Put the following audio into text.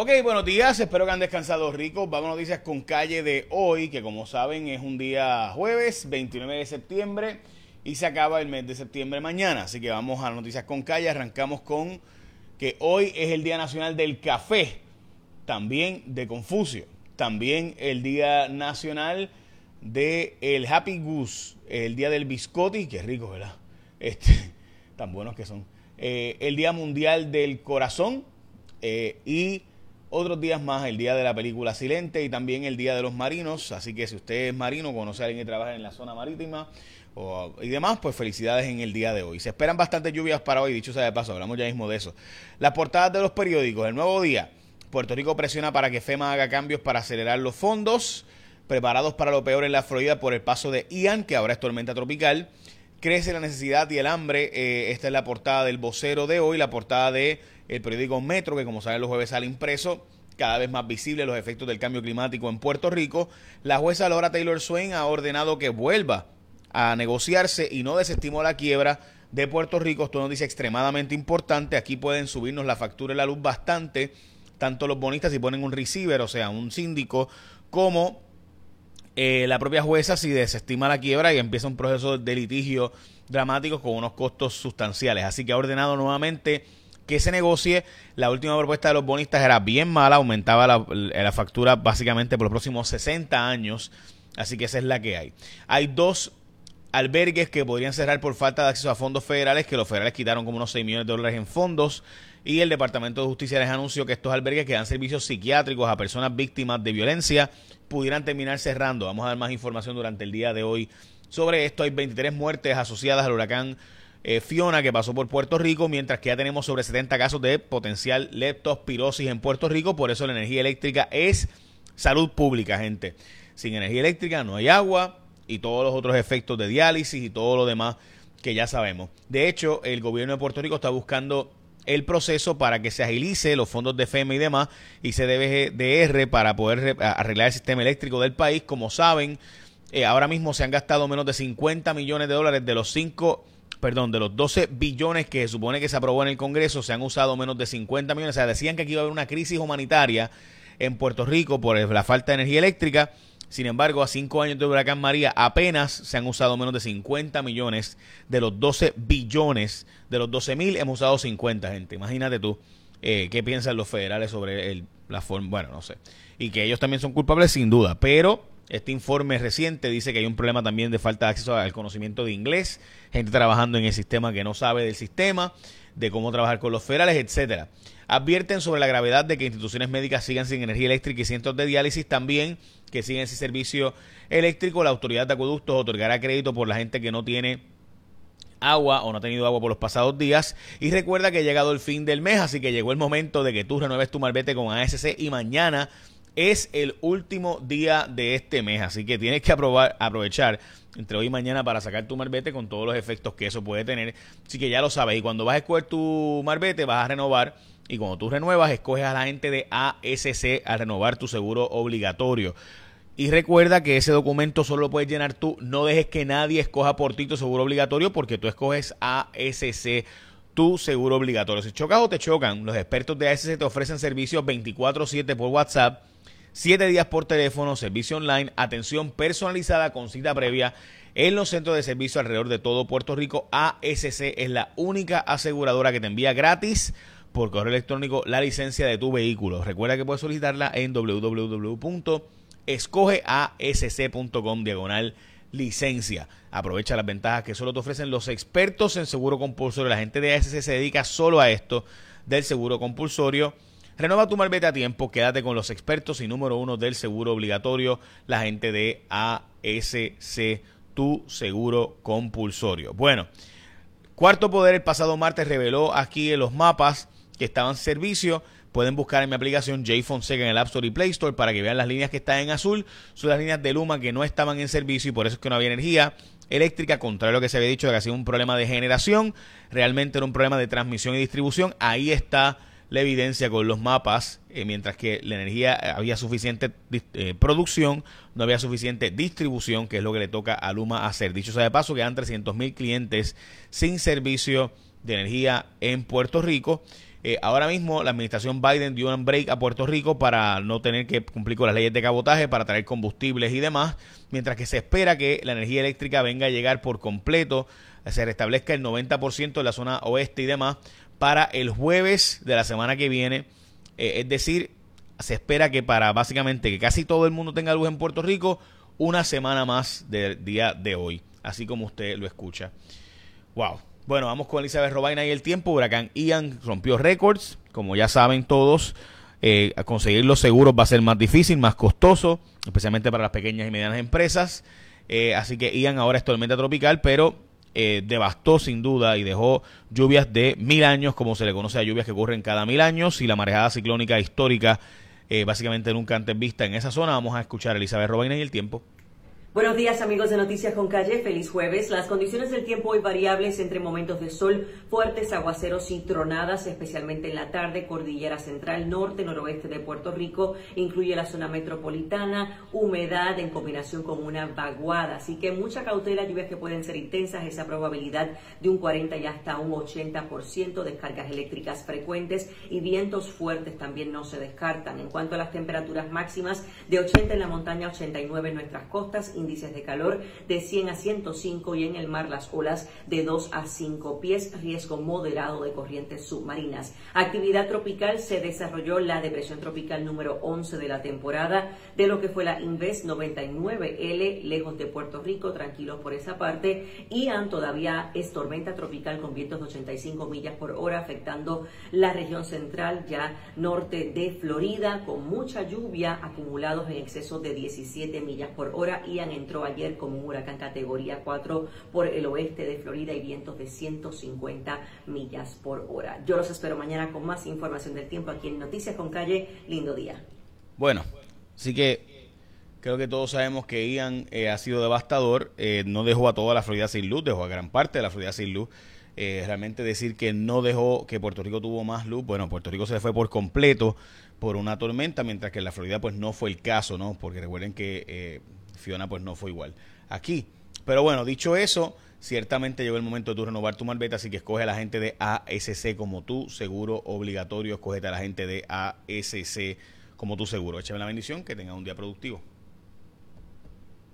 Ok, buenos días, espero que han descansado ricos. Vamos a Noticias con Calle de hoy, que como saben es un día jueves, 29 de septiembre, y se acaba el mes de septiembre mañana. Así que vamos a Noticias con Calle, arrancamos con que hoy es el Día Nacional del Café, también de Confucio, también el Día Nacional del Happy Goose, el Día del Biscotti, que rico, ¿verdad? Tan buenos que son. El Día Mundial del Corazón y otros días más, el día de la película silente y también el día de los marinos. Así que si usted es marino, conoce a alguien que trabaja en la zona marítima y demás, pues felicidades en el día de hoy. Se esperan bastantes lluvias para hoy, dicho sea de paso, hablamos ya mismo de eso. Las portadas de los periódicos, El Nuevo Día. Puerto Rico presiona para que FEMA haga cambios para acelerar los fondos. Preparados para lo peor en la Florida por el paso de Ian, que ahora es tormenta tropical. Crece la necesidad y el hambre. Esta es la portada del Vocero de hoy, la portada de el periódico Metro, que como saben los jueves sale impreso, cada vez más visible los efectos del cambio climático en Puerto Rico. La jueza Laura Taylor Swain ha ordenado que vuelva a negociarse y no desestimó la quiebra de Puerto Rico. Esto nos dice extremadamente importante. Aquí pueden subirnos la factura y la luz bastante, tanto los bonistas si ponen un receiver, o sea, un síndico, como la propia jueza si desestima la quiebra y empieza un proceso de litigio dramático con unos costos sustanciales. Así que ha ordenado nuevamente que se negocie. La última propuesta de los bonistas era bien mala, aumentaba la factura básicamente por los próximos 60 años, así que esa es la que hay. Hay dos albergues que podrían cerrar por falta de acceso a fondos federales, que los federales quitaron como unos $6 millones en fondos, y el Departamento de Justicia les anunció que estos albergues que dan servicios psiquiátricos a personas víctimas de violencia pudieran terminar cerrando. Vamos a dar más información durante el día de hoy sobre esto. Hay 23 muertes asociadas al huracán Fiona, que pasó por Puerto Rico, mientras que ya tenemos sobre 70 casos de potencial leptospirosis en Puerto Rico. Por eso la energía eléctrica es salud pública, gente. Sin energía eléctrica no hay agua y todos los otros efectos de diálisis y todo lo demás que ya sabemos. De hecho, el gobierno de Puerto Rico está buscando el proceso para que se agilice los fondos de FEMA y demás y CDBG-DR para poder arreglar el sistema eléctrico del país. Como saben, ahora mismo se han gastado menos de $50 millones de los los 12 billones que se supone que se aprobó en el Congreso. Se han usado menos de 50 millones. O sea, decían que aquí iba a haber una crisis humanitaria en Puerto Rico por la falta de energía eléctrica. Sin embargo, a 5 años de huracán María apenas se han usado menos de 50 millones de los 12 billones. De los 12,000 hemos usado 50, gente. Imagínate tú qué piensan los federales sobre la forma. Bueno, no sé. Y que ellos también son culpables, sin duda. Pero este informe reciente dice que hay un problema también de falta de acceso al conocimiento de inglés, gente trabajando en el sistema que no sabe del sistema, de cómo trabajar con los federales, etcétera. Advierten sobre la gravedad de que instituciones médicas sigan sin energía eléctrica y cientos de diálisis también que siguen sin servicio eléctrico. La autoridad de acueductos otorgará crédito por la gente que no tiene agua o no ha tenido agua por los pasados días. Y recuerda que ha llegado el fin del mes, así que llegó el momento de que tú renueves tu malvete con ASC y mañana es el último día de este mes, así que tienes que aprovechar entre hoy y mañana para sacar tu marbete con todos los efectos que eso puede tener. Así que ya lo sabes, y cuando vas a escoger tu marbete vas a renovar, y cuando tú renuevas escoges a la gente de ASC al renovar tu seguro obligatorio. Y recuerda que ese documento solo lo puedes llenar tú, no dejes que nadie escoja por ti tu seguro obligatorio porque tú escoges ASC, tu seguro obligatorio. Si chocas o te chocan, los expertos de ASC te ofrecen servicios 24/7 por WhatsApp, 7 días por teléfono, servicio online, atención personalizada con cita previa en los centros de servicio alrededor de todo Puerto Rico. ASC es la única aseguradora que te envía gratis por correo electrónico la licencia de tu vehículo. Recuerda que puedes solicitarla en www.escogeasc.com/licencia. Aprovecha las ventajas que solo te ofrecen los expertos en seguro compulsorio. La gente de ASC se dedica solo a esto del seguro compulsorio. Renova tu malvete a tiempo, quédate con los expertos y número uno del seguro obligatorio, la gente de ASC, tu seguro compulsorio. Bueno, Cuarto Poder el pasado martes reveló aquí en los mapas que estaban en servicio. Pueden buscar en mi aplicación J Fonseca en el App Store y Play Store para que vean las líneas que están en azul. Son las líneas de Luma que no estaban en servicio y por eso es que no había energía eléctrica, contrario a lo que se había dicho de que ha sido un problema de generación. Realmente era un problema de transmisión y distribución. Ahí está la evidencia con los mapas, mientras que la energía había suficiente producción, no había suficiente distribución, que es lo que le toca a Luma hacer. Dicho sea de paso, quedan 300,000 clientes sin servicio de energía en Puerto Rico. Ahora mismo la administración Biden dio un break a Puerto Rico para no tener que cumplir con las leyes de cabotaje, para traer combustibles y demás, mientras que se espera que la energía eléctrica venga a llegar por completo, se restablezca el 90% de la zona oeste y demás para el jueves de la semana que viene. Es decir, se espera que para básicamente que casi todo el mundo tenga luz en Puerto Rico una semana más del día de hoy, así como usted lo escucha. ¡Wow! Bueno, vamos con Elizabeth Robaina y el tiempo. Huracán Ian rompió récords, como ya saben todos. Conseguir los seguros va a ser más difícil, más costoso, especialmente para las pequeñas y medianas empresas. Así que Ian ahora es tormenta tropical, pero devastó sin duda y dejó lluvias de 1000 años, como se le conoce a lluvias que ocurren cada 1000 años, y la marejada ciclónica histórica básicamente nunca antes vista en esa zona. Vamos a escuchar a Elizabeth Robaina y el tiempo. Buenos días amigos de Noticias con Calle, feliz jueves. Las condiciones del tiempo hoy variables entre momentos de sol, fuertes aguaceros y tronadas, especialmente en la tarde, cordillera central, norte, noroeste de Puerto Rico, incluye la zona metropolitana, humedad en combinación con una vaguada, así que mucha cautela, lluvias que pueden ser intensas, esa probabilidad de un 40 y hasta un 80%, descargas eléctricas frecuentes y vientos fuertes también no se descartan. En cuanto a las temperaturas máximas, de 80 en la montaña, 89 en nuestras costas, índices de calor de 100 a 105 y en el mar las olas de 2 a 5 pies, riesgo moderado de corrientes submarinas. Actividad tropical, se desarrolló la depresión tropical número 11 de la temporada de lo que fue la Inves 99L, lejos de Puerto Rico, tranquilos por esa parte. Ian todavía es tormenta tropical con vientos de 85 millas por hora afectando la región central, ya norte de Florida, con mucha lluvia, acumulados en exceso de 17 millas por hora. Ian entró ayer como un huracán categoría 4 por el oeste de Florida y vientos de 150 millas por hora. Yo los espero mañana con más información del tiempo aquí en Noticias con Calle. Lindo día. Bueno, así que creo que todos sabemos que Ian ha sido devastador. No dejó a toda la Florida sin luz, dejó a gran parte de la Florida sin luz. Realmente decir que no dejó que Puerto Rico tuvo más luz, bueno, Puerto Rico se le fue por completo por una tormenta, mientras que en la Florida pues no fue el caso, ¿no? Porque recuerden que Fiona pues no fue igual aquí. Pero bueno, dicho eso, ciertamente llegó el momento de tú renovar tu malvete, así que escoge a la gente de ASC como tu seguro obligatorio. Escógete a la gente de ASC como tu seguro. Échame la bendición, que tenga un día productivo.